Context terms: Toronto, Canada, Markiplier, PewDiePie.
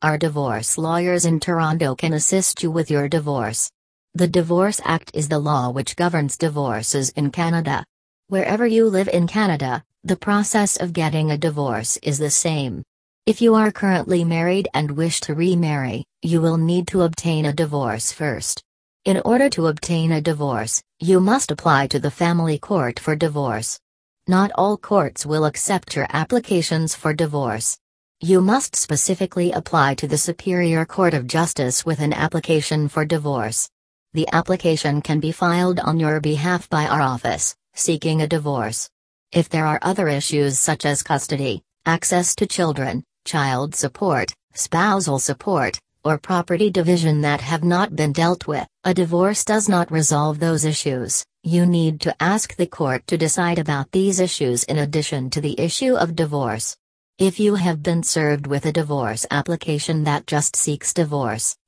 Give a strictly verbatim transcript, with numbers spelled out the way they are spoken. Our divorce lawyers in Toronto can assist you with your divorce. The Divorce Act is the law which governs divorces in Canada. Wherever you live in Canada, the process of getting a divorce is the same. If you are currently married and wish to remarry, you will need to obtain a divorce first. In order to obtain a divorce, you must apply to the family court for divorce. Not all courts will accept your applications for divorce. You must specifically apply to the Superior Court of Justice with an application for divorce. The application can be filed on your behalf by our office, seeking a divorce. If there are other issues such as custody, access to children, child support, spousal support, or property division that have not been dealt with, a divorce does not resolve those issues. You need to ask the court to decide about these issues in addition to the issue of divorce. If you have been served with a divorce application that just seeks divorce,